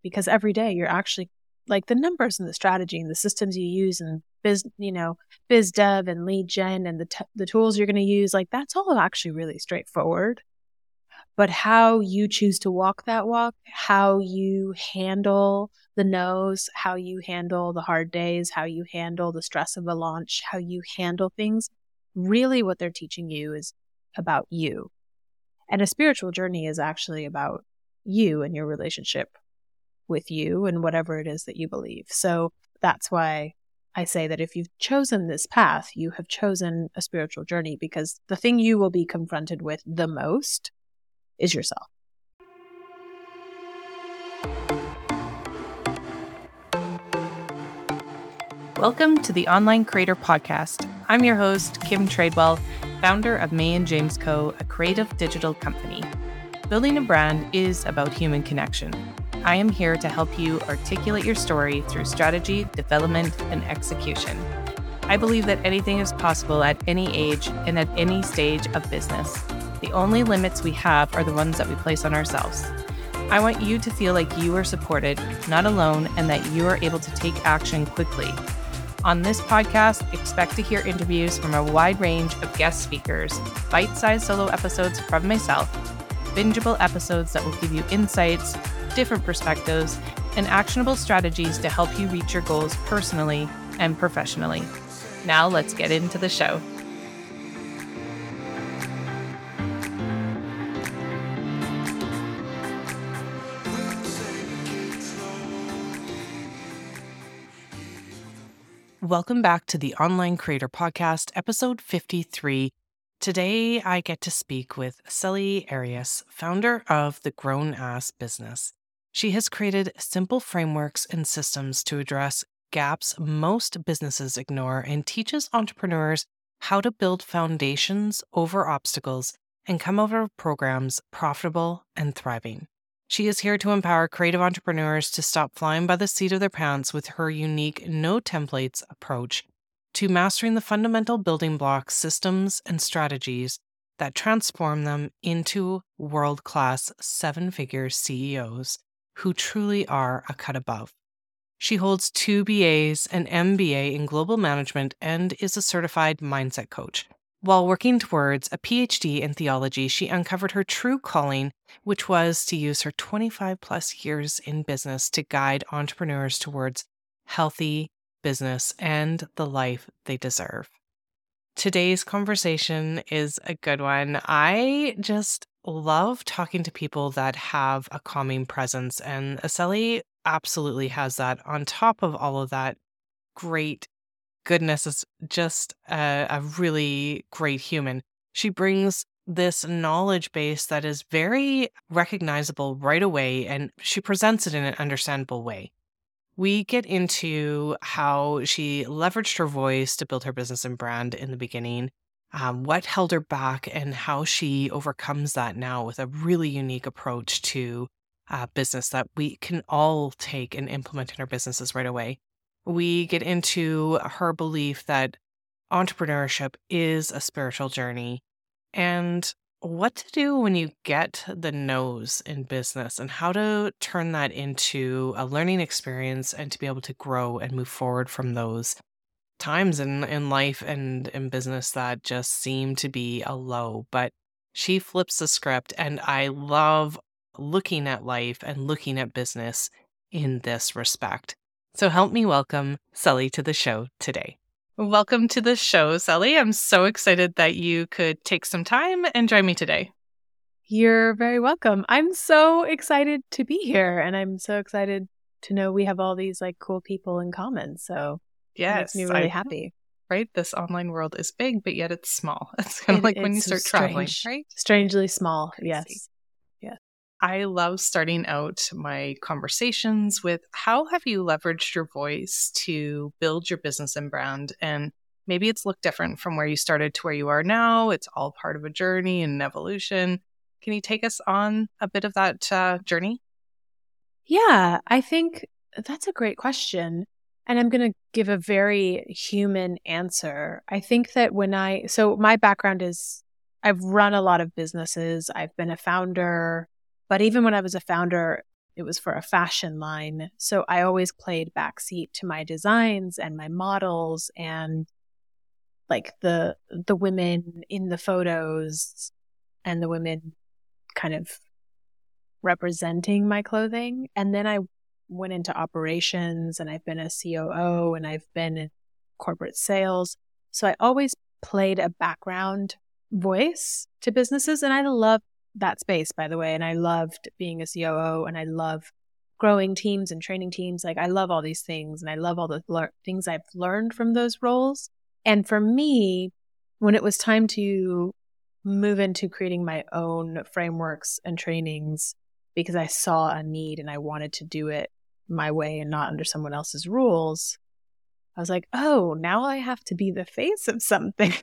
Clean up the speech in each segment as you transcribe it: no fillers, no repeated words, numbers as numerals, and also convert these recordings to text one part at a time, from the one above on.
because every day you're actually, like, the numbers and the strategy and the systems you use and biz dev and lead gen and the tools you're going to use, like, that's all actually really straightforward. But how you choose to walk that walk, how you handle the no's, how you handle the hard days, how you handle the stress of a launch, how you handle things, really what they're teaching you is about you. And a spiritual journey is actually about you and your relationship with you and whatever it is that you believe. So that's why I say that if you've chosen this path, you have chosen a spiritual journey, because the thing you will be confronted with the most is yourself. Welcome to the Online Creator Podcast. I'm your host, Kim Tradewell, founder of May and James Co., a creative digital company. Building a brand is about human connection. I am here to help you articulate your story through strategy, development, and execution. I believe that anything is possible at any age and at any stage of business. The only limits we have are the ones that we place on ourselves. I want you to feel like you are supported, not alone, and that you are able to take action quickly. On this podcast, expect to hear interviews from a wide range of guest speakers, bite-sized solo episodes from myself, bingeable episodes that will give you insights, different perspectives, and actionable strategies to help you reach your goals personally and professionally. Now let's get into the show. Welcome back to the Online Creator Podcast, episode 53. Today, I get to speak with Celia Arias, founder of The Grown Ass Business. She has created simple frameworks and systems to address gaps most businesses ignore and teaches entrepreneurs how to build foundations over obstacles and come over programs profitable and thriving. She is here to empower creative entrepreneurs to stop flying by the seat of their pants with her unique no-templates approach to mastering the fundamental building blocks, systems, and strategies that transform them into world-class seven-figure CEOs who truly are a cut above. She holds 2 BAs, an MBA in global management, and is a certified mindset coach. While working towards a PhD in theology, she uncovered her true calling, which was to use her 25-plus years in business to guide entrepreneurs towards healthy business and the life they deserve. Today's conversation is a good one. I just love talking to people that have a calming presence, and Celia absolutely has that. On top of all of that, great goodness is just a really great human. She brings this knowledge base that is very recognizable right away, and she presents it in an understandable way. We get into how she leveraged her voice to build her business and brand in the beginning, what held her back, and how she overcomes that now with a really unique approach to business that we can all take and implement in our businesses right away. We get into her belief that entrepreneurship is a spiritual journey and what to do when you get the no's in business and how to turn that into a learning experience and to be able to grow and move forward from those times in life and in business that just seem to be a low. But she flips the script, and I love looking at life and looking at business in this respect. So help me welcome Celia to the show today. Welcome to the show, Celia. I'm so excited that you could take some time and join me today. You're very welcome. I'm so excited to be here, and I'm so excited to know we have all these like cool people in common. So yes, it makes me really happy. Right? This online world is big, but yet it's small. It's kind of like when you start traveling, right? Strangely small. Yes. I love starting out my conversations with how have you leveraged your voice to build your business and brand? And maybe it's looked different from where you started to where you are now. It's all part of a journey and an evolution. Can you take us on a bit of that journey? Yeah, I think that's a great question. And I'm going to give a very human answer. I think that so my background is I've run a lot of businesses. I've been a founder. But even when I was a founder, It was for a fashion line. So I always played backseat to my designs and my models and like the women in the photos and the women kind of representing my clothing. And then I went into operations and I've been a COO and I've been in corporate sales. So I always played a background voice to businesses. And I love that space, by the way. And I loved being a COO and I love growing teams and training teams. Like I love all these things and I love all the things I've learned from those roles. And for me, when it was time to move into creating my own frameworks and trainings, because I saw a need and I wanted to do it my way and not under someone else's rules, I was like, oh, now I have to be the face of something.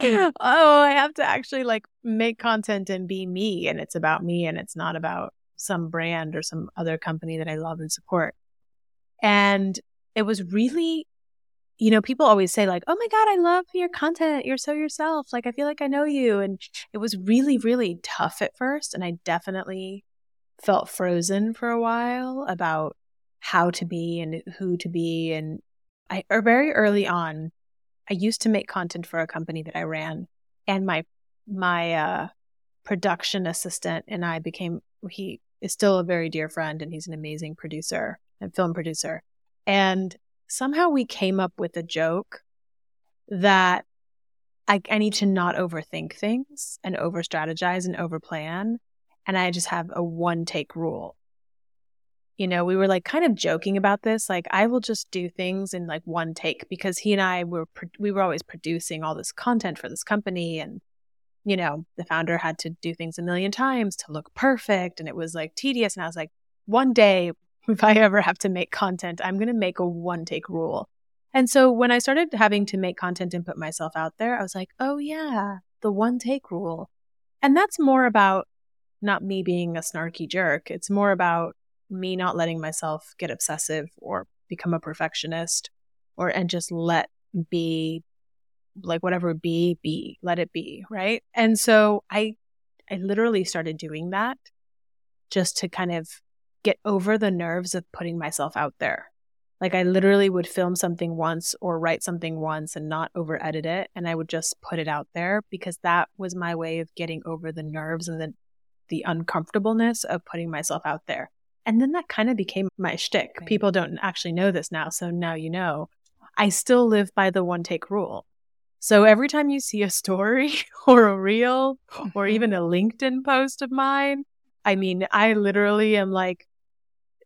Oh, I have to actually like make content and be me, and it's about me and it's not about some brand or some other company that I love and support. And it was really, you know, people always say like, oh my God, I love your content. You're so yourself. Like, I feel like I know you. And it was really, really tough at first. And I definitely felt frozen for a while about how to be and who to be. And I, or very early on, I used to make content for a company that I ran, and my production assistant and I became, he is still a very dear friend and he's an amazing producer and film producer. And somehow we came up with a joke that I need to not overthink things and over strategize and over plan. And I just have a one take rule. You know, we were like kind of joking about this. Like, I will just do things in like one take, because he and I were always producing all this content for this company. And, you know, the founder had to do things a million times to look perfect. And it was like tedious. And I was like, one day, if I ever have to make content, I'm going to make a one take rule. And so when I started having to make content and put myself out there, I was like, oh yeah, the one take rule. And that's more about not me being a snarky jerk. It's more about me not letting myself get obsessive or become a perfectionist and just let be, like whatever be, let it be, right? And so I literally started doing that just to kind of get over the nerves of putting myself out there. Like I literally would film something once or write something once and not over edit it. And I would just put it out there because that was my way of getting over the nerves and the uncomfortableness of putting myself out there. And then that kind of became my shtick. Right. People don't actually know this now. So now you know, I still live by the one take rule. So every time you see a story or a reel or even a LinkedIn post of mine, I mean, I literally am like,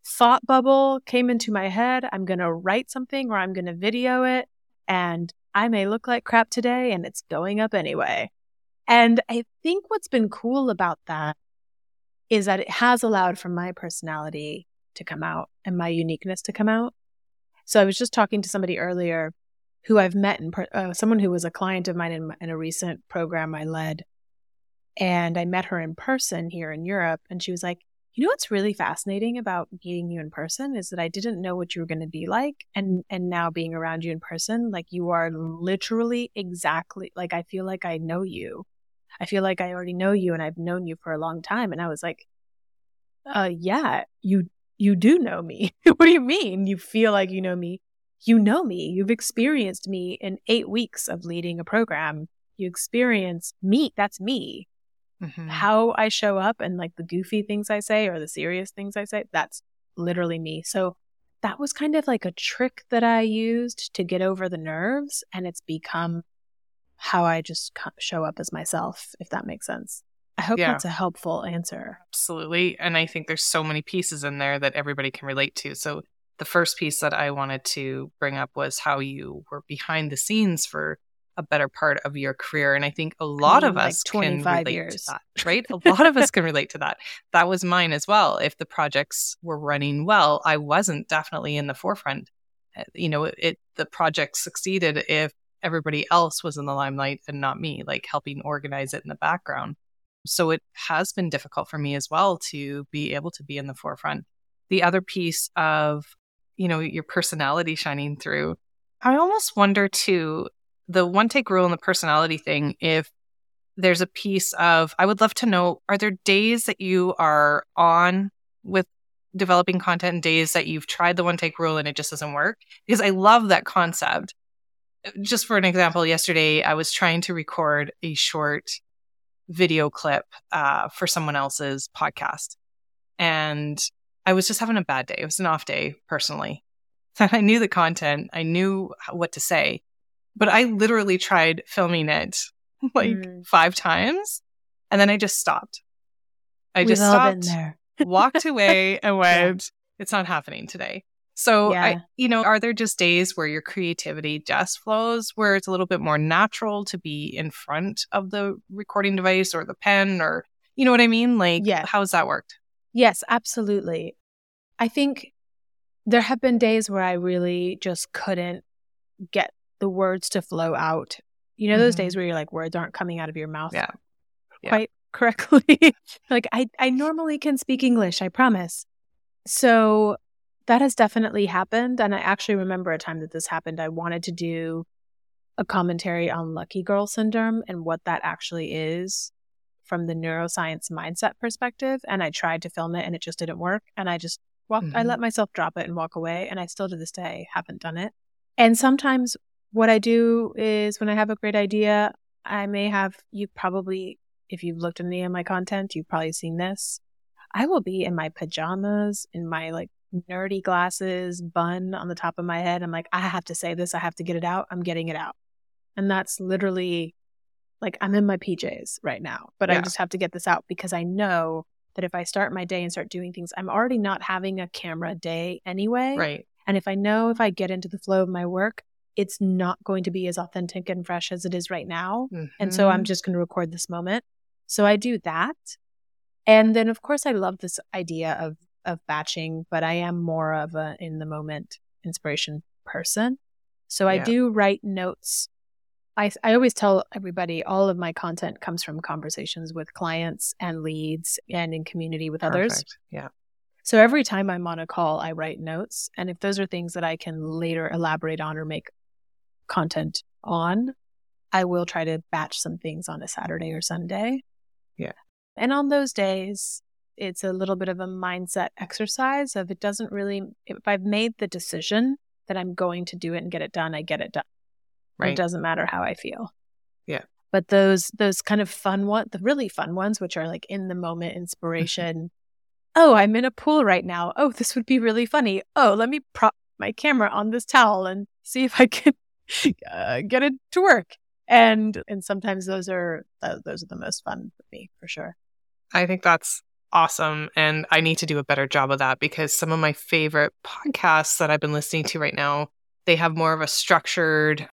thought bubble came into my head. I'm going to write something or I'm going to video it. And I may look like crap today and it's going up anyway. And I think what's been cool about that is that it has allowed for my personality to come out and my uniqueness to come out. So I was just talking to somebody earlier who I've met, someone who was a client of mine in a recent program I led. And I met her in person here in Europe. And she was like, you know what's really fascinating about meeting you in person is that I didn't know what you were going to be like. And now being around you in person, like you are literally exactly, like I feel like I know you. I feel like I already know you and I've known you for a long time. And I was like, yeah, you do know me. What do you mean? You feel like you know me. You know me. You've experienced me in 8 weeks of leading a program. You experience me. That's me. Mm-hmm. How I show up and like the goofy things I say or the serious things I say, that's literally me. So that was kind of like a trick that I used to get over the nerves. And it's become how I just show up as myself, if that makes sense. I hope that's a helpful answer. Absolutely. And I think there's so many pieces in there that everybody can relate to. So the first piece that I wanted to bring up was how you were behind the scenes for a better part of your career. And I think a lot of us can relate to that, right? A lot of us can relate to that. That was mine as well. If the projects were running well, I wasn't definitely in the forefront. You know, the project succeeded if everybody else was in the limelight and not me, like helping organize it in the background. So it has been difficult for me as well to be able to be in the forefront. The other piece of, you know, your personality shining through, I almost wonder too, the one take rule and the personality thing, if there's a piece of, I would love to know, are there days that you are on with developing content in days that you've tried the one-take rule and it just doesn't work? Because I love that concept. Just for an example, yesterday I was trying to record a short video clip for someone else's podcast. And I was just having a bad day. It was an off day personally. I knew the content. I knew what to say. But I literally tried filming it like 5 times. And then I just stopped. I just stopped, walked away and went, it's not happening today. So, yeah. Are there just days where your creativity just flows, where it's a little bit more natural to be in front of the recording device or the pen or, you know what I mean? Like, how's that worked? Yes, absolutely. I think there have been days where I really just couldn't get the words to flow out. You know, those days where you're like, words aren't coming out of your mouth quite correctly. Like, I normally can speak English, I promise. So that has definitely happened. And I actually remember a time that this happened. I wanted to do a commentary on Lucky Girl Syndrome and what that actually is from the neuroscience mindset perspective. And I tried to film it and it just didn't work. And I just walked, I let myself drop it and walk away. And I still to this day haven't done it. And sometimes what I do is when I have a great idea, I may have, you probably, if you've looked at any of my content, you've probably seen this. I will be in my pajamas, in my like nerdy glasses, bun on the top of my head. I'm like, I have to say this. I have to get it out. I'm getting it out. And that's literally like, I'm in my PJs right now, but I just have to get this out because I know that if I start my day and start doing things, I'm already not having a camera day anyway. Right. And if I know if I get into the flow of my work, it's not going to be as authentic and fresh as it is right now. Mm-hmm. And so I'm just going to record this moment. So I do that. And then, of course, I love this idea of batching, but I am more of a in the moment inspiration person. So I do write notes. I always tell everybody all of my content comes from conversations with clients and leads and in community with others. Yeah. So every time I'm on a call, I write notes. And if those are things that I can later elaborate on or make content on, I will try to batch some things on a Saturday or Sunday. Yeah. And on those days, it's a little bit of a mindset exercise of it doesn't really, if I've made the decision that I'm going to do it and get it done, I get it done. Right. It doesn't matter how I feel. Yeah. But those kind of fun ones, the really fun ones, which are like in the moment inspiration. Oh, I'm in a pool right now. Oh, this would be really funny. Oh, let me prop my camera on this towel and see if I can get it to work. And sometimes those are the most fun for me, for sure. I think that's awesome. And I need to do a better job of that because some of my favorite podcasts that I've been listening to right now, they have more of a structured,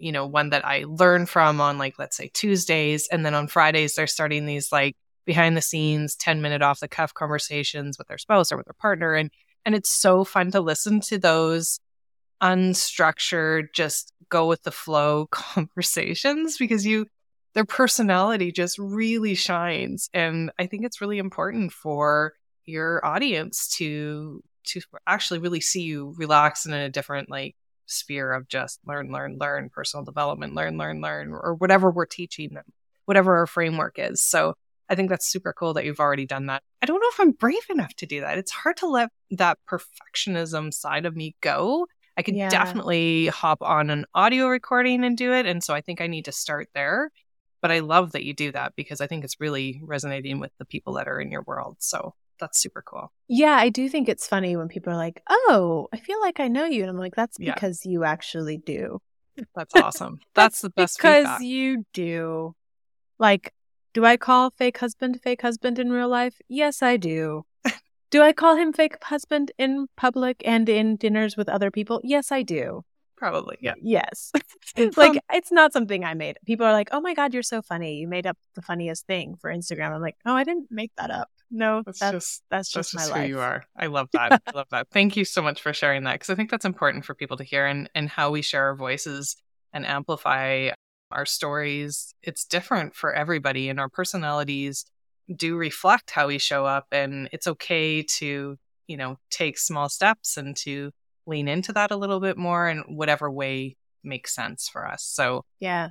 one that I learn from on like, let's say Tuesdays. And then on Fridays, they're starting these like behind the scenes, 10-minute off the cuff conversations with their spouse or with their partner. And it's so fun to listen to those unstructured, just go with the flow conversations because their personality just really shines. And I think it's really important for your audience to actually really see you relax and in a different like sphere of just learn, personal development, learn, or whatever we're teaching them, whatever our framework is. So I think that's super cool that you've already done that. I don't know if I'm brave enough to do that. It's hard to let that perfectionism side of me go. I could definitely hop on an audio recording and do it. And so I think I need to start there. But I love that you do that because I think it's really resonating with the people that are in your world. So that's super cool. Yeah, I do think it's funny when people are like, oh, I feel like I know you. And I'm like, that's because you actually do. That's awesome. That's the best because feedback. Because you do. Like, do I call fake husband in real life? Yes, I do. Do I call him fake husband in public and in dinners with other people? Yes, I do. Probably, yeah. Yes. Like, it's not something I made. People are like, oh my God, you're so funny. You made up the funniest thing for Instagram. I'm like, oh, I didn't make that up. No, that's just my life. Who you are. I love that. I love that. Thank you so much for sharing that because I think that's important for people to hear and how we share our voices and amplify our stories. It's different for everybody and our personalities do reflect how we show up and it's okay to, take small steps and to lean into that a little bit more in whatever way makes sense for us. So yeah,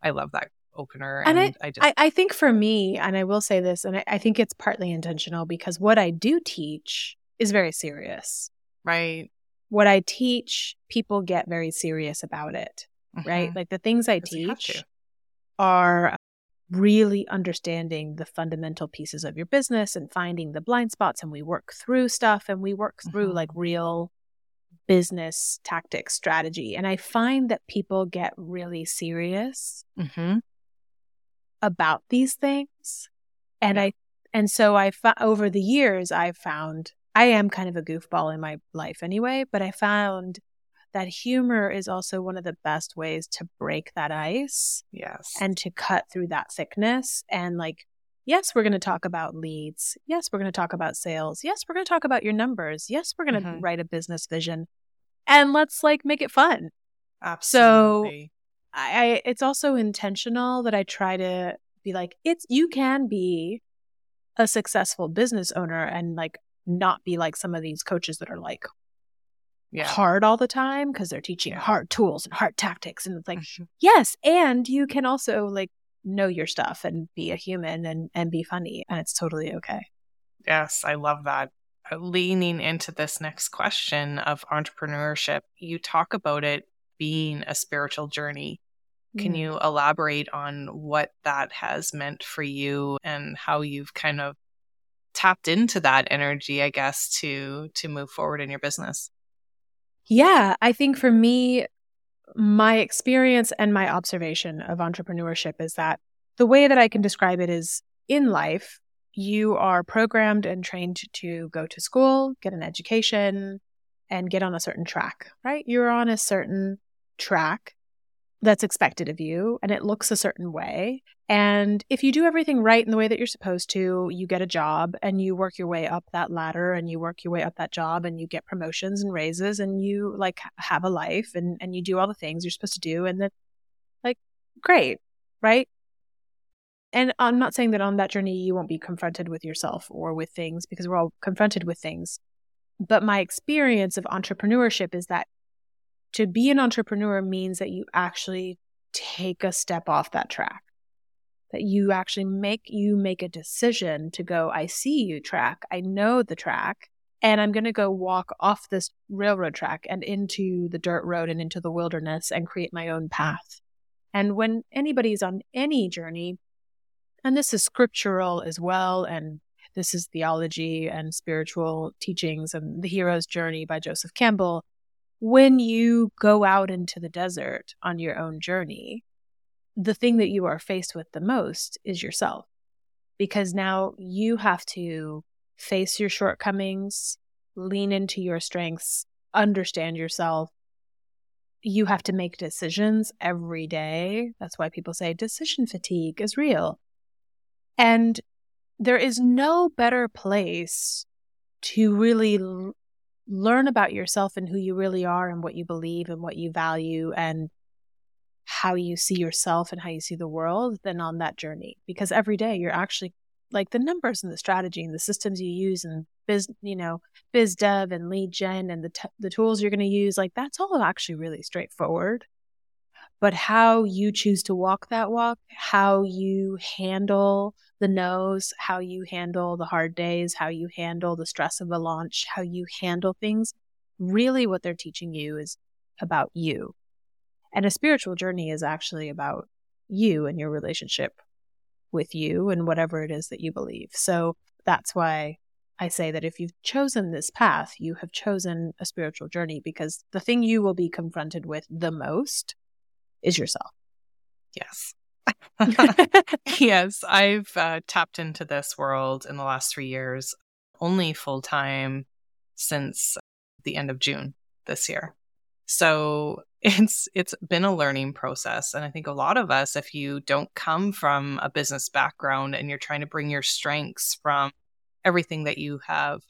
I love that opener. And I think for me, and I will say this, and I think it's partly intentional because what I do teach is very serious. Right. What I teach, people get very serious about it, right? Like the things I teach are really understanding the fundamental pieces of your business and finding the blind spots. And we work through stuff and we work through like real business tactics, strategy. And I find that people get really serious about these things. And so over the years, I've found I am kind of a goofball in my life anyway, but I found that humor is also one of the best ways to break that ice. Yes. And to cut through that thickness. And like, yes, we're going to talk about leads. Yes, we're going to talk about sales. Yes, we're going to talk about your numbers. Yes, we're going to write a business vision. And let's like make it fun. Absolutely. So I it's also intentional that I try to be like, you can be a successful business owner and like, not be like some of these coaches that are like hard all the time because they're teaching hard tools and hard tactics. And it's like, yes, and you can also like know your stuff and be a human and be funny. And it's totally okay. Yes, I love that. Leaning into this next question of entrepreneurship, you talk about it being a spiritual journey. Can you elaborate on what that has meant for you and how you've kind of tapped into that energy, I guess, to move forward in your business? Yeah, I think for me, my experience and my observation of entrepreneurship is that the way that I can describe it is in life, you are programmed and trained to go to school, get an education, and get on a certain track, right? You're on a certain track that's expected of you, and it looks a certain way. And if you do everything right in the way that you're supposed to, you get a job and you work your way up that ladder and you work your way up that job and you get promotions and raises and you like have a life and you do all the things you're supposed to do. And then like, great, right? And I'm not saying that on that journey, you won't be confronted with yourself or with things, because we're all confronted with things. But my experience of entrepreneurship is that to be an entrepreneur means that you actually take a step off that track, that you actually make a decision to go, I see you track, I know the track, and I'm going to go walk off this railroad track and into the dirt road and into the wilderness and create my own path. And when anybody's on any journey, and this is scriptural as well, and this is theology and spiritual teachings and The Hero's Journey by Joseph Campbell, when you go out into the desert on your own journey, the thing that you are faced with the most is yourself, because now you have to face your shortcomings, lean into your strengths, understand yourself. You have to make decisions every day. That's why people say decision fatigue is real. And there is no better place to really learn about yourself and who you really are and what you believe and what you value and how you see yourself and how you see the world than on that journey. Because every day you're actually like the numbers and the strategy and the systems you use and biz dev and lead gen and the tools you're going to use, like that's all actually really straightforward. But how you choose to walk that walk, how you handle the no's, how you handle the hard days, how you handle the stress of a launch, how you handle things, really what they're teaching you is about you. And a spiritual journey is actually about you and your relationship with you and whatever it is that you believe. So that's why I say that if you've chosen this path, you have chosen a spiritual journey, because the thing you will be confronted with the most is yourself. Yes. Yes, I've tapped into this world in the last 3 years, only full-time since the end of June this year. So it's been a learning process. And I think a lot of us, if you don't come from a business background and you're trying to bring your strengths from everything that you have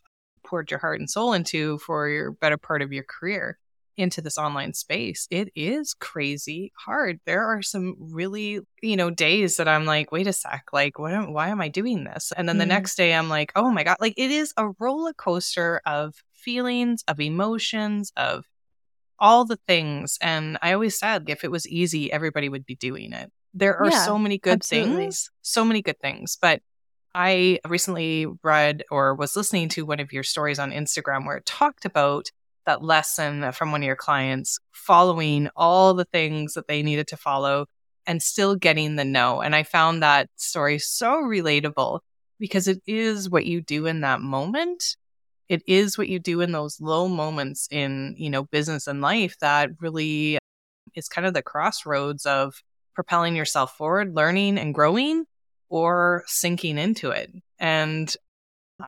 poured your heart and soul into for your better part of your career into this online space, it is crazy hard. There are some really, days that I'm like, wait a sec, like, why am I doing this? And then the next day I'm like, oh my God, like it is a roller coaster of feelings, of emotions, of all the things. And I always said, if it was easy, everybody would be doing it. There are so many good things, but I recently read or was listening to one of your stories on Instagram where it talked about that lesson from one of your clients following all the things that they needed to follow and still getting the no. And I found that story so relatable because it is what you do in that moment. It is what you do in those low moments in, you know, business and life that really is kind of the crossroads of propelling yourself forward, learning and growing, or sinking into it. And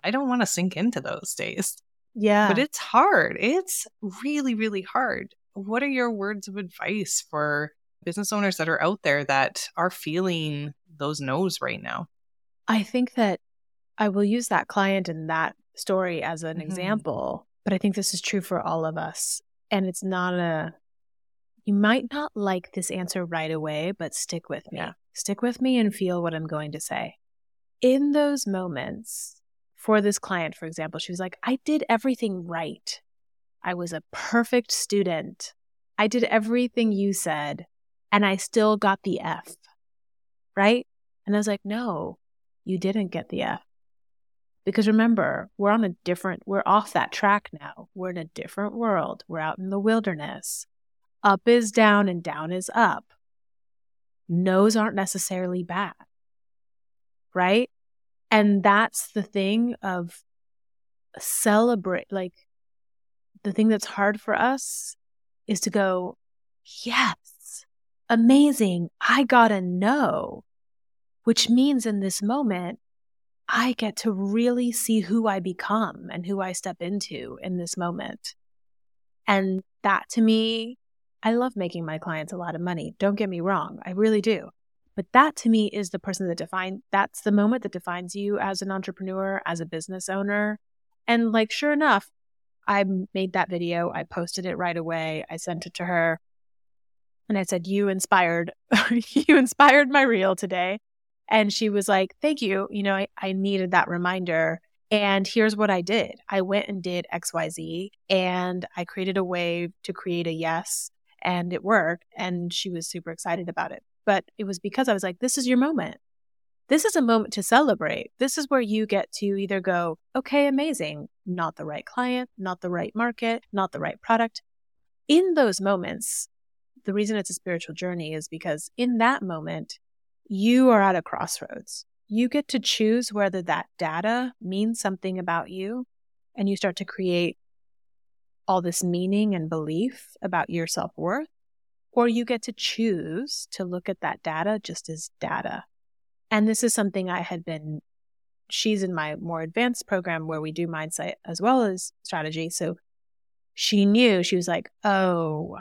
I don't want to sink into those days. Yeah. But it's hard. It's really, really hard. What are your words of advice for business owners that are out there that are feeling those no's right now? I think that I will use that client and that story as an example, but I think this is true for all of us. And it's not you might not like this answer right away, but stick with me. Yeah. Stick with me and feel what I'm going to say. In those moments, for this client, for example, she was like, I did everything right. I was a perfect student. I did everything you said, and I still got the F, right? And I was like, no, you didn't get the F. Because remember, we're off that track now. We're in a different world. We're out in the wilderness. Up is down and down is up. No's aren't necessarily bad, right? And that's the thing of celebrate, like the thing that's hard for us is to go, yes, amazing, I got a no, which means in this moment, I get to really see who I become and who I step into in this moment. And that to me, I love making my clients a lot of money. Don't get me wrong. I really do. But that to me is the person that's the moment that defines you as an entrepreneur, as a business owner. And like, sure enough, I made that video. I posted it right away. I sent it to her and I said, you inspired my reel today. And she was like, thank you. You know, I needed that reminder. And here's what I did. I went and did XYZ and I created a way to create a yes. And it worked. And she was super excited about it. But it was because I was like, this is your moment. This is a moment to celebrate. This is where you get to either go, okay, amazing, not the right client, not the right market, not the right product. In those moments, the reason it's a spiritual journey is because in that moment, you are at a crossroads. You get to choose whether that data means something about you, and you start to create all this meaning and belief about your self-worth, or you get to choose to look at that data just as data. And this is something she's in my more advanced program where we do mindset as well as strategy. So she was like, oh,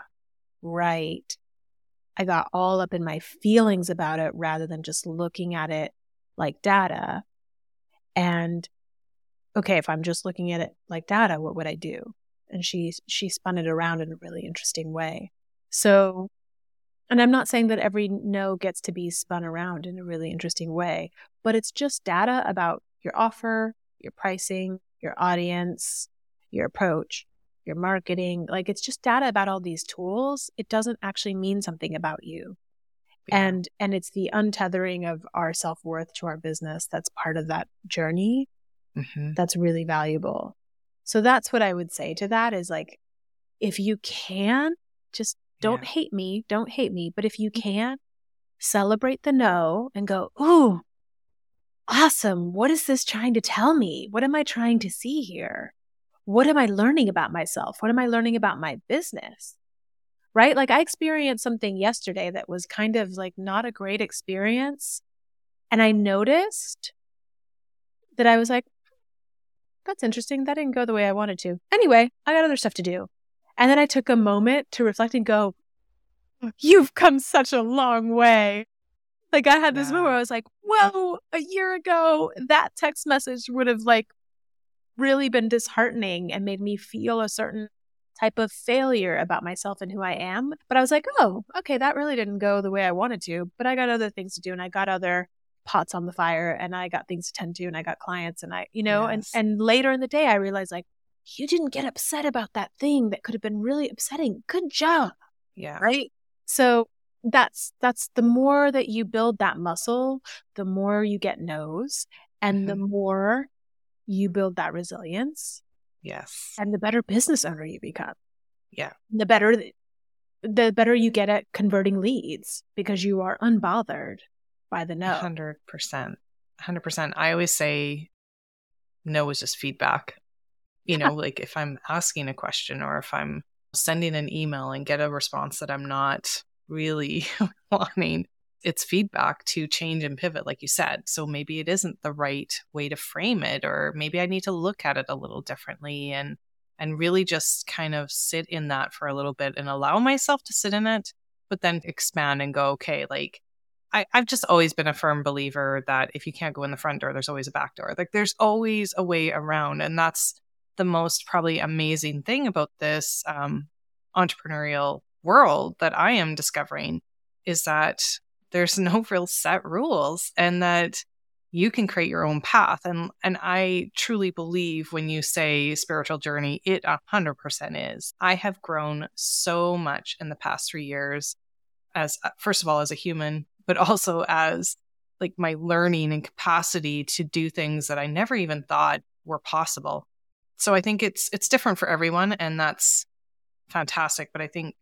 right. I got all up in my feelings about it rather than just looking at it like data. And okay, if I'm just looking at it like data, what would I do? And she spun it around in a really interesting way. So, and I'm not saying that every no gets to be spun around in a really interesting way, but it's just data about your offer, your pricing, your audience, your approach, your marketing. Like it's just data about all these tools. It doesn't actually mean something about you. Yeah. And it's the untethering of our self-worth to our business that's part of that journey that's really valuable. So that's what I would say to that is like, if you can, just don't hate me. But if you can, celebrate the no and go, ooh, awesome. What is this trying to tell me? What am I trying to see here? What am I learning about myself? What am I learning about my business? Right? Like I experienced something yesterday that was kind of like not a great experience. And I noticed that I was like, that's interesting. That didn't go the way I wanted to. Anyway, I got other stuff to do. And then I took a moment to reflect and go, you've come such a long way. Like I had this moment where I was like, whoa, a year ago, that text message would have like really been disheartening and made me feel a certain type of failure about myself and who I am. But I was like, oh, okay, that really didn't go the way I wanted to, but I got other things to do and I got other pots on the fire and I got things to tend to and I got clients and I, you know, and later in the day, I realized like, you didn't get upset about that thing that could have been really upsetting. Good job. Yeah. Right. So that's the more that you build that muscle, the more you get no's And the more you build that resilience, yes, and the better business owner you become. Yeah. The better you get at converting leads because you are unbothered by the no. 100%. 100%. I always say no is just feedback. You know, like if I'm asking a question or if I'm sending an email and get a response that I'm not really wanting, it's feedback to change and pivot, like you said. So maybe it isn't the right way to frame it, or maybe I need to look at it a little differently and really just kind of sit in that for a little bit and allow myself to sit in it, but then expand and go, okay, like I've just always been a firm believer that if you can't go in the front door, there's always a back door. Like there's always a way around. And that's the most probably amazing thing about this entrepreneurial world that I am discovering is that there's no real set rules and that you can create your own path. And I truly believe when you say spiritual journey, it 100% is. I have grown so much in the past 3 years as, first of all, as a human, but also as like my learning and capacity to do things that I never even thought were possible. So I think it's different for everyone, and that's fantastic. But I think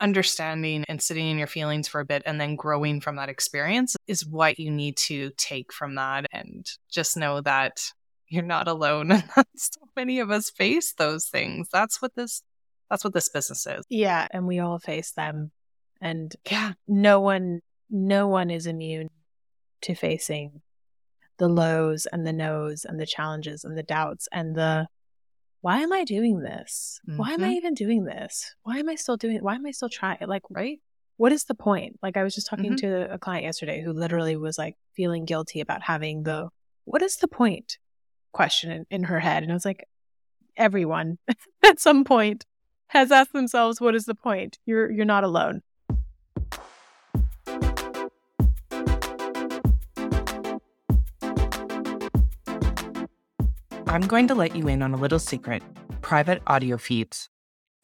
understanding and sitting in your feelings for a bit and then growing from that experience is what you need to take from that. And just know that you're not alone. And so many of us face those things. That's what this business is. Yeah. And we all face them. And yeah, no one is immune to facing the lows and the no's and the challenges and the doubts and the, why am I doing this? Mm-hmm. Why am I even doing this? Why am I still doing it? Why am I still trying? Like, right? What is the point? Like, I was just talking to a client yesterday who literally was like feeling guilty about having the what is the point question in her head. And I was like, everyone at some point has asked themselves, what is the point? You're not alone. I'm going to let you in on a little secret, private audio feeds.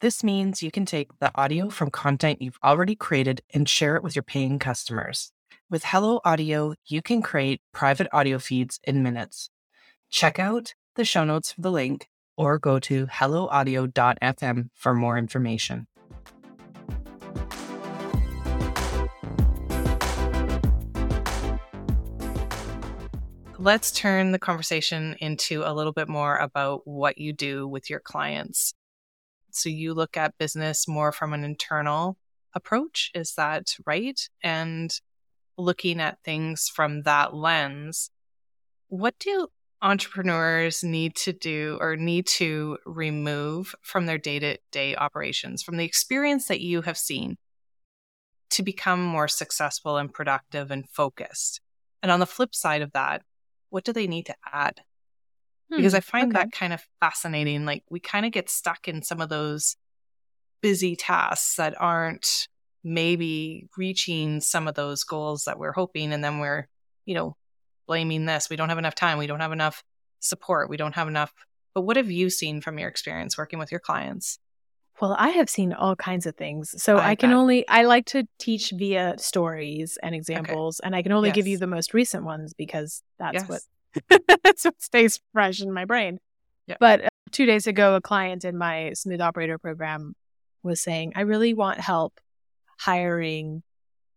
This means you can take the audio from content you've already created and share it with your paying customers. With HELLO Audio, you can create private audio feeds in minutes. Check out the show notes for the link or go to helloaudio.fm for more information. Let's turn the conversation into a little bit more about what you do with your clients. So you look at business more from an internal approach. Is that right? And looking at things from that lens, what do entrepreneurs need to do or need to remove from their day-to-day operations, from the experience that you have seen, to become more successful and productive and focused? And on the flip side of that, what do they need to add? Because I find that kind of fascinating. Like we kind of get stuck in some of those busy tasks that aren't maybe reaching some of those goals that we're hoping. And then we're, you know, blaming this. We don't have enough time. We don't have enough support. We don't have enough. But what have you seen from your experience working with your clients? Well, I have seen all kinds of things. So I like to teach via stories and examples, and I can only give you the most recent ones because that's what stays fresh in my brain. Yep. But 2 days ago, a client in my Smooth Operator program was saying, I really want help hiring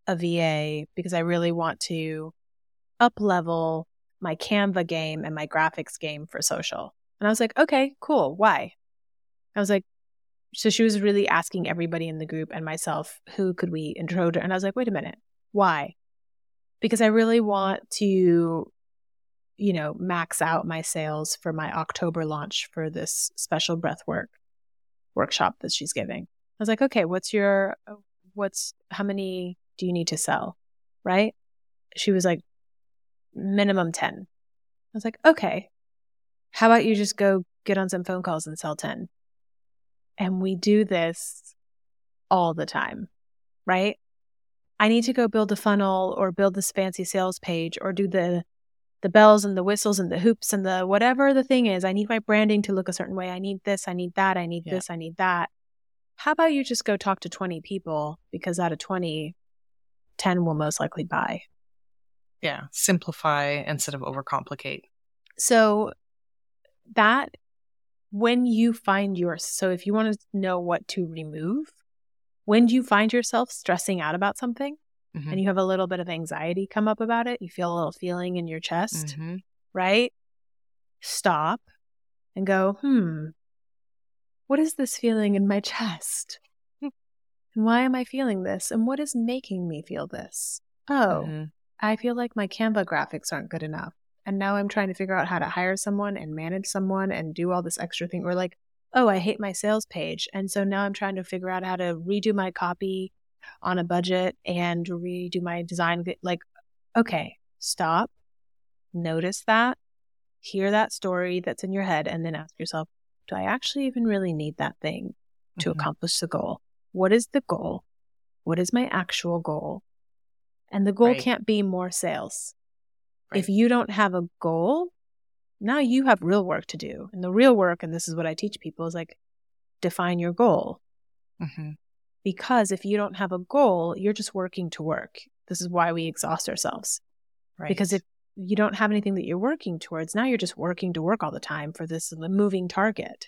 a VA because I really want to up-level my Canva game and my graphics game for social. And I was like, okay, cool. Why? I was like, so she was really asking everybody in the group and myself, who could we intro to? And I was like, wait a minute, why? Because I really want to, you know, max out my sales for my October launch for this special breathwork workshop that she's giving. I was like, okay, how many do you need to sell? Right? She was like, minimum 10. I was like, okay, how about you just go get on some phone calls and sell 10? And we do this all the time, right? I need to go build a funnel or build this fancy sales page or do the bells and the whistles and the hoops and the whatever the thing is. I need my branding to look a certain way. I need this. I need that. I need this. I need that. How about you just go talk to 20 people, because out of 20, 10 will most likely buy. Yeah. Simplify instead of overcomplicate. So that when you find yours, so if you want to know what to remove, when you find yourself stressing out about something mm-hmm. and you have a little bit of anxiety come up about it, you feel a little feeling in your chest, mm-hmm. right? Stop and go, what is this feeling in my chest? And why am I feeling this? And what is making me feel this? Oh, mm-hmm. I feel like my Canva graphics aren't good enough. And now I'm trying to figure out how to hire someone and manage someone and do all this extra thing. Or like, oh, I hate my sales page. And so now I'm trying to figure out how to redo my copy on a budget and redo my design. Like, okay, stop, notice that, hear that story that's in your head, and then ask yourself, do I actually even really need that thing to mm-hmm. accomplish the goal? What is the goal? What is my actual goal? And the goal right. can't be more sales. Right. If you don't have a goal, now you have real work to do. And the real work, and this is what I teach people, is like, define your goal. Mm-hmm. Because if you don't have a goal, you're just working to work. This is why we exhaust ourselves. Right. Because if you don't have anything that you're working towards, now you're just working to work all the time for this moving target.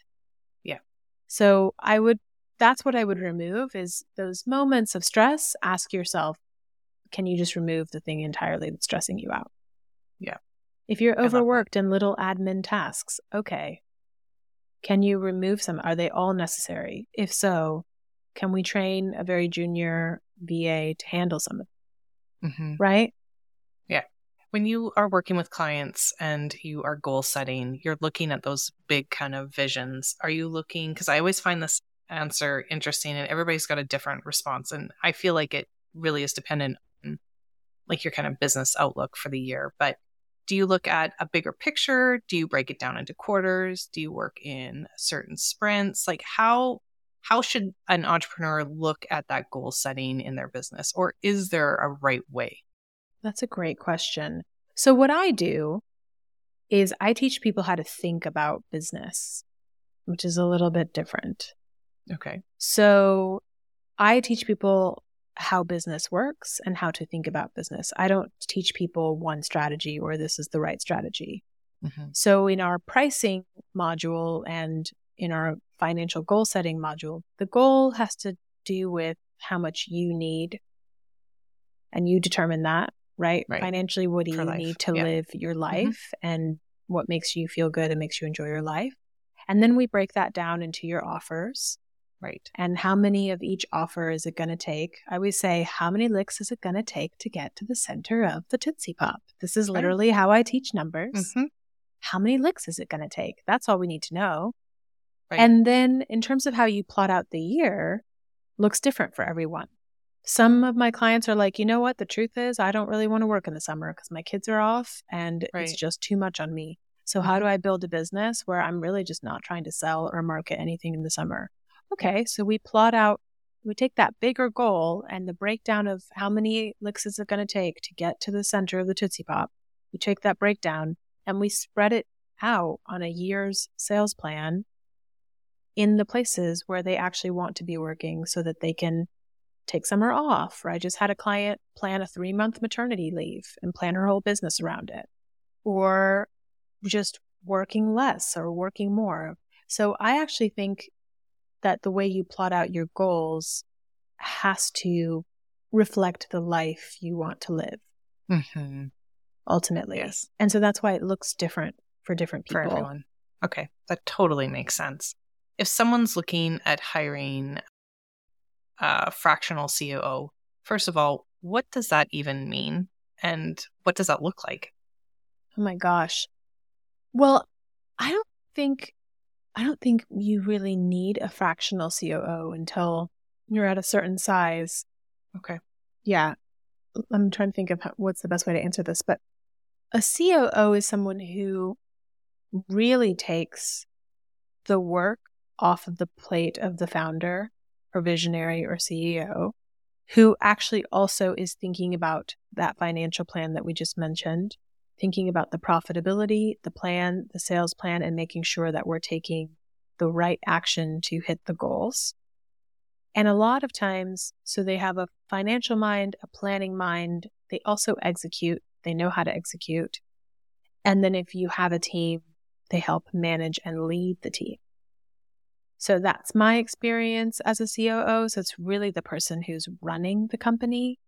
Yeah. So that's what I would remove is those moments of stress. Ask yourself, can you just remove the thing entirely that's stressing you out? Yeah. If you're overworked in little admin tasks, okay. Can you remove some? Are they all necessary? If so, can we train a very junior VA to handle some of them? Mm-hmm. Right? Yeah. When you are working with clients and you are goal setting, you're looking at those big kind of visions. Are you looking, because I always find this answer interesting and everybody's got a different response. And I feel like it really is dependent on like your kind of business outlook for the year. But do you look at a bigger picture? Do you break it down into quarters? Do you work in certain sprints? Like how should an entrepreneur look at that goal setting in their business? Or is there a right way? That's a great question. So what I do is I teach people how to think about business, which is a little bit different. Okay. So I teach people how business works and how to think about business. I don't teach people one strategy or this is the right strategy. Mm-hmm. So in our pricing module and in our financial goal setting module, the goal has to do with how much you need and you determine that, right? Financially, what do you need to live your life mm-hmm. and what makes you feel good and makes you enjoy your life? And then we break that down into your offers. Right. And how many of each offer is it going to take? I always say, how many licks is it going to take to get to the center of the Tootsie Pop? This is literally how I teach numbers. Mm-hmm. How many licks is it going to take? That's all we need to know. Right. And then in terms of how you plot out the year, looks different for everyone. Some of my clients are like, you know what? The truth is I don't really want to work in the summer because my kids are off and it's just too much on me. So how do I build a business where I'm really just not trying to sell or market anything in the summer? Okay, so we plot out, we take that bigger goal and the breakdown of how many licks is it going to take to get to the center of the Tootsie Pop. We take that breakdown and we spread it out on a year's sales plan in the places where they actually want to be working so that they can take summer off. Or I just had a client plan a 3-month maternity leave and plan her whole business around it. Or just working less or working more. So I actually think that the way you plot out your goals has to reflect the life you want to live, mm-hmm. ultimately. Yes. And so that's why it looks different for different people. For everyone. Okay. That totally makes sense. If someone's looking at hiring a fractional COO, first of all, what does that even mean? And what does that look like? Oh my gosh. Well, I don't think you really need a fractional COO until you're at a certain size. Okay. Yeah. I'm trying to think of what's the best way to answer this, but a COO is someone who really takes the work off of the plate of the founder or visionary or CEO, who actually also is thinking about that financial plan that we just mentioned. Thinking about the profitability, the plan, the sales plan, and making sure that we're taking the right action to hit the goals. And a lot of times, so they have a financial mind, a planning mind, they also execute, they know how to execute. And then if you have a team, they help manage and lead the team. So that's my experience as a COO. So it's really the person who's running the company,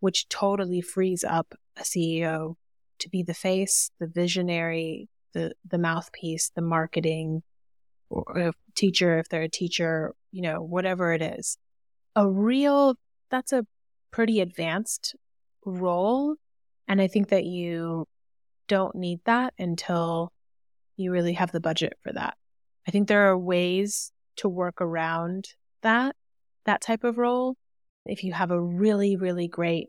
which totally frees up a CEO to be the face, the visionary, the mouthpiece, the marketing, or teacher, if they're a teacher, you know, whatever it is. That's a pretty advanced role. And I think that you don't need that until you really have the budget for that. I think there are ways to work around that type of role. If you have a really, really great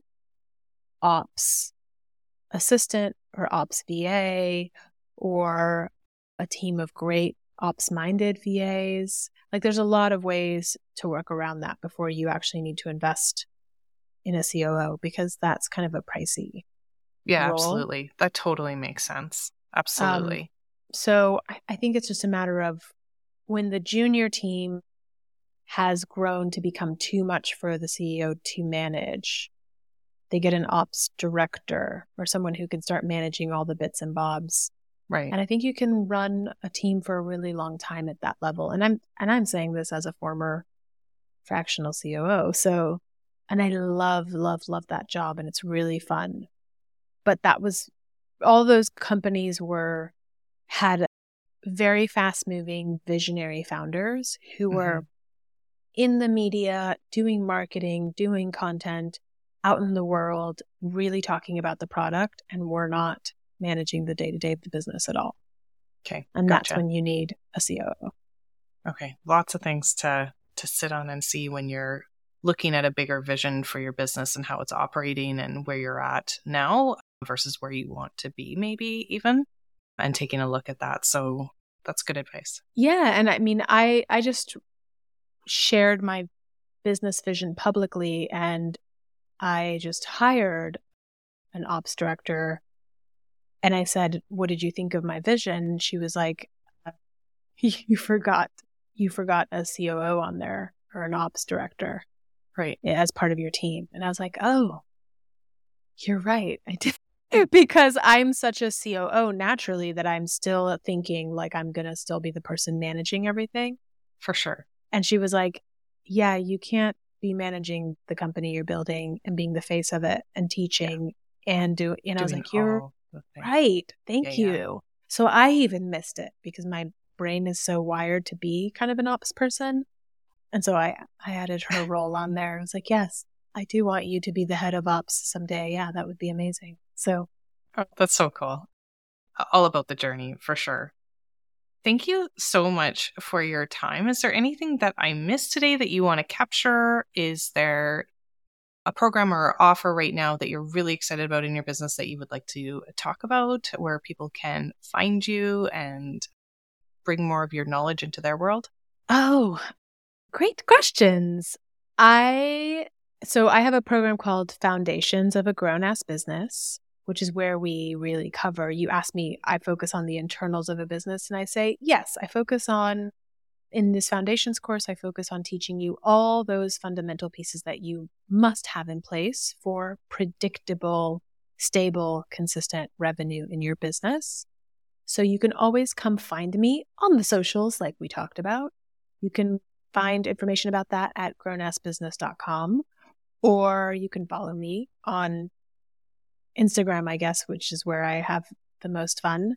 ops assistant or ops VA or a team of great ops-minded VAs, like there's a lot of ways to work around that before you actually need to invest in a COO, because that's kind of a pricey role. Absolutely. That totally makes sense. Absolutely. So I think it's just a matter of when the junior team has grown to become too much for the CEO to manage, they get an ops director or someone who can start managing all the bits and bobs. Right. And I think you can run a team for a really long time at that level. And I'm saying this as a former fractional COO. So, and I love, love, love that job, and it's really fun. But that was, all those companies had very fast-moving visionary founders who were in the media, doing marketing, doing content, out in the world, really talking about the product, and were not managing the day-to-day of the business at all. Okay. And That's when you need a COO. Okay. Lots of things to sit on and see when you're looking at a bigger vision for your business and how it's operating and where you're at now versus where you want to be, maybe even, and taking a look at that. So that's good advice. Yeah. And I mean, I just shared my business vision publicly, and I just hired an ops director. And I said, "What did you think of my vision?" She was like, "You forgot a COO on there or an ops director, right? As part of your team." And I was like, "Oh, you're right. I did," because I'm such a COO naturally that I'm still thinking like I'm gonna still be the person managing everything, for sure." And she was like, "Yeah, you can't be managing the company you're building and being the face of it and teaching and do." And I was like, "You're right. Thank you. So I even missed it because my brain is so wired to be kind of an ops person. And so I added her role on there. I was like, yes, I do want you to be the head of ops someday. Yeah, that would be amazing. So that's so cool. All about the journey for sure. Thank you so much for your time. Is there anything that I missed today that you want to capture? Is there a program or offer right now that you're really excited about in your business that you would like to talk about, where people can find you and bring more of your knowledge into their world? Oh, great questions. I have a program called Foundations of a Grown Ass Business, which is where we really cover. You asked me, I focus on the internals of a business, and I say, yes, in this foundations course, I focus on teaching you all those fundamental pieces that you must have in place for predictable, stable, consistent revenue in your business. So you can always come find me on the socials like we talked about. You can find information about that at grownassbusiness.com, or you can follow me on Instagram, I guess, which is where I have the most fun,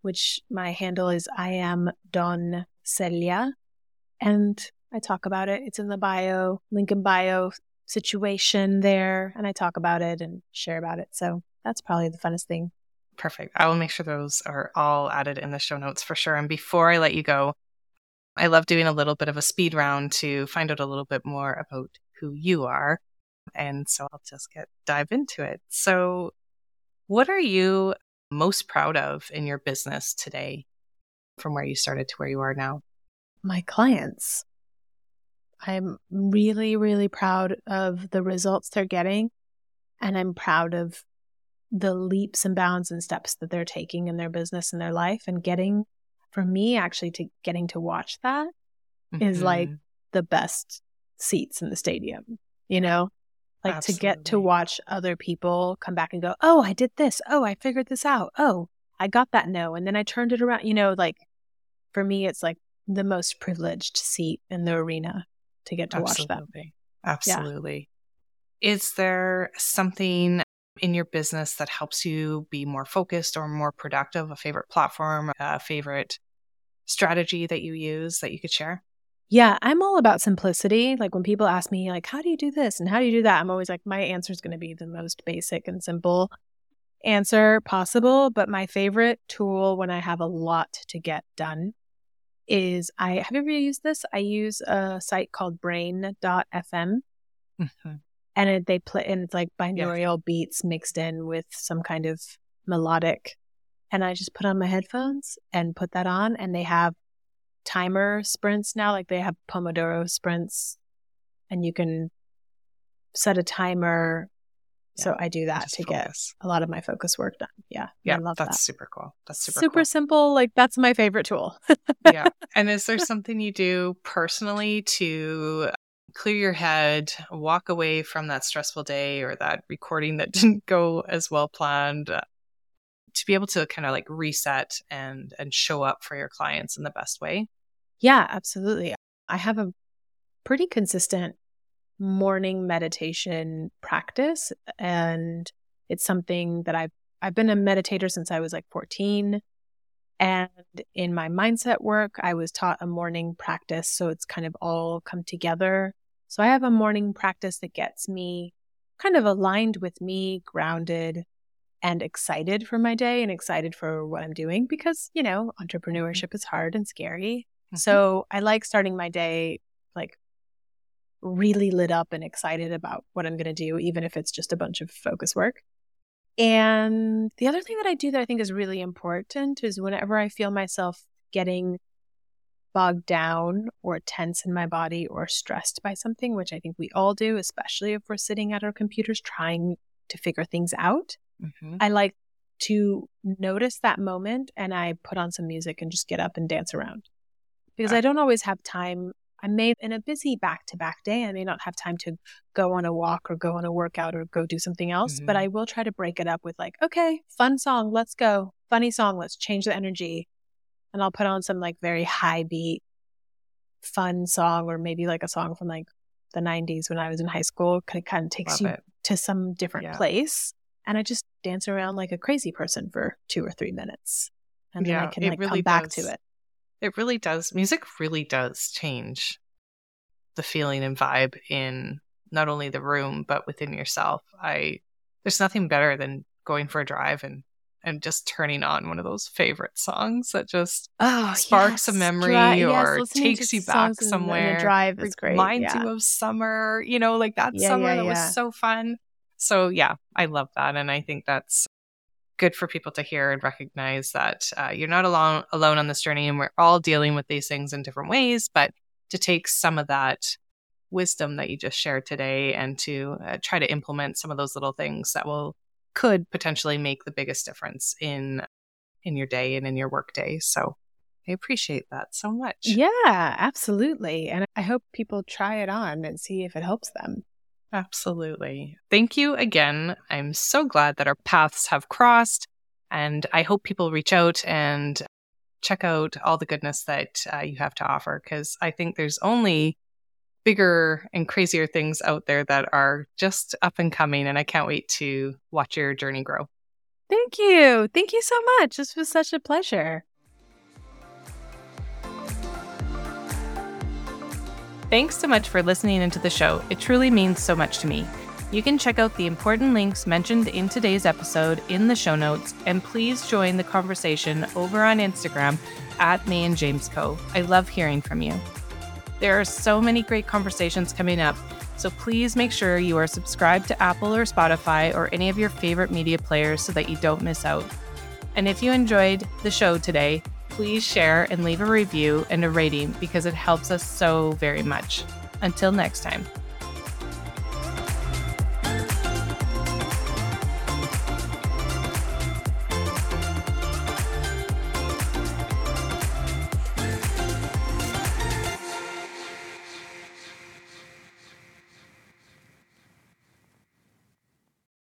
which my handle is I am Don Celia, and I talk about it. It's in the bio, link in bio situation there, and I talk about it and share about it. So that's probably the funnest thing. Perfect. I will make sure those are all added in the show notes for sure. And before I let you go, I love doing a little bit of a speed round to find out a little bit more about who you are. And so I'll just dive into it. So what are you most proud of in your business today, from where you started to where you are now? My clients. I'm really, really proud of the results they're getting. And I'm proud of the leaps and bounds and steps that they're taking in their business and their life. And getting to watch that is like the best seats in the stadium, you know? Like Absolutely. To get to watch other people come back and go, oh, I did this. Oh, I figured this out. Oh, I got that no, and then I turned it around. You know, like for me, it's like the most privileged seat in the arena to get to watch that. Absolutely. Yeah. Is there something in your business that helps you be more focused or more productive, a favorite platform, a favorite strategy that you use that you could share? Yeah, I'm all about simplicity. Like when people ask me, like, how do you do this and how do you do that? I'm always like, my answer is going to be the most basic and simple answer possible. But my favorite tool when I have a lot to get done is have you ever used this? I use a site called brain.fm. Mm-hmm. And they play, and it's like binaural beats mixed in with some kind of melodic. And I just put on my headphones and put that on. And they have timer sprints now, like they have Pomodoro sprints, and you can set a timer. Yeah, so I do that to focus. Get a lot of my focus work done. Yeah. Yeah. I love that's super cool. That's super cool. Simple. Like that's my favorite tool. Yeah. And is there something you do personally to clear your head, walk away from that stressful day or that recording that didn't go as well planned, to be able to kind of like reset and show up for your clients in the best way? Yeah, absolutely. I have a pretty consistent morning meditation practice, and it's something that I've been a meditator since I was like 14. And in my mindset work, I was taught a morning practice, so it's kind of all come together. So I have a morning practice that gets me kind of aligned with me, grounded, and excited for my day and excited for what I'm doing because, you know, entrepreneurship is hard and scary. Mm-hmm. So I like starting my day like really lit up and excited about what I'm going to do, even if it's just a bunch of focus work. And the other thing that I do that I think is really important is whenever I feel myself getting bogged down or tense in my body or stressed by something, which I think we all do, especially if we're sitting at our computers trying to figure things out. Mm-hmm. I like to notice that moment, and I put on some music and just get up and dance around because I don't always have time. In a busy back-to-back day, I may not have time to go on a walk or go on a workout or go do something else, mm-hmm. but I will try to break it up with like, okay, fun song, let's go. Funny song, let's change the energy. And I'll put on some like very high beat fun song, or maybe like a song from like the 90s when I was in high school. It kind of takes you to some different place. And I just dance around like a crazy person for 2 or 3 minutes. And then I can like really come back to it. It really does. Music really does change the feeling and vibe in not only the room, but within yourself. There's nothing better than going for a drive and just turning on one of those favorite songs that just sparks a memory or takes you back somewhere. The drive is great. Reminds you of summer, you know, like that summer that was so fun. So yeah, I love that. And I think that's good for people to hear and recognize that you're not alone on this journey, and we're all dealing with these things in different ways, but to take some of that wisdom that you just shared today and to try to implement some of those little things that could potentially make the biggest difference in your day and in your work day. So I appreciate that so much. Yeah, absolutely. And I hope people try it on and see if it helps them. Absolutely. Thank you again. I'm so glad that our paths have crossed, and I hope people reach out and check out all the goodness that you have to offer, because I think there's only bigger and crazier things out there that are just up and coming, and I can't wait to watch your journey grow. Thank you. Thank you so much. This was such a pleasure. Thanks so much for listening into the show. It truly means so much to me. You can check out the important links mentioned in today's episode in the show notes, and please join the conversation over on Instagram at May and James Co. I love hearing from you. There are so many great conversations coming up, so please make sure you are subscribed to Apple or Spotify or any of your favorite media players so that you don't miss out. And if you enjoyed the show today, please share and leave a review and a rating because it helps us so very much. Until next time.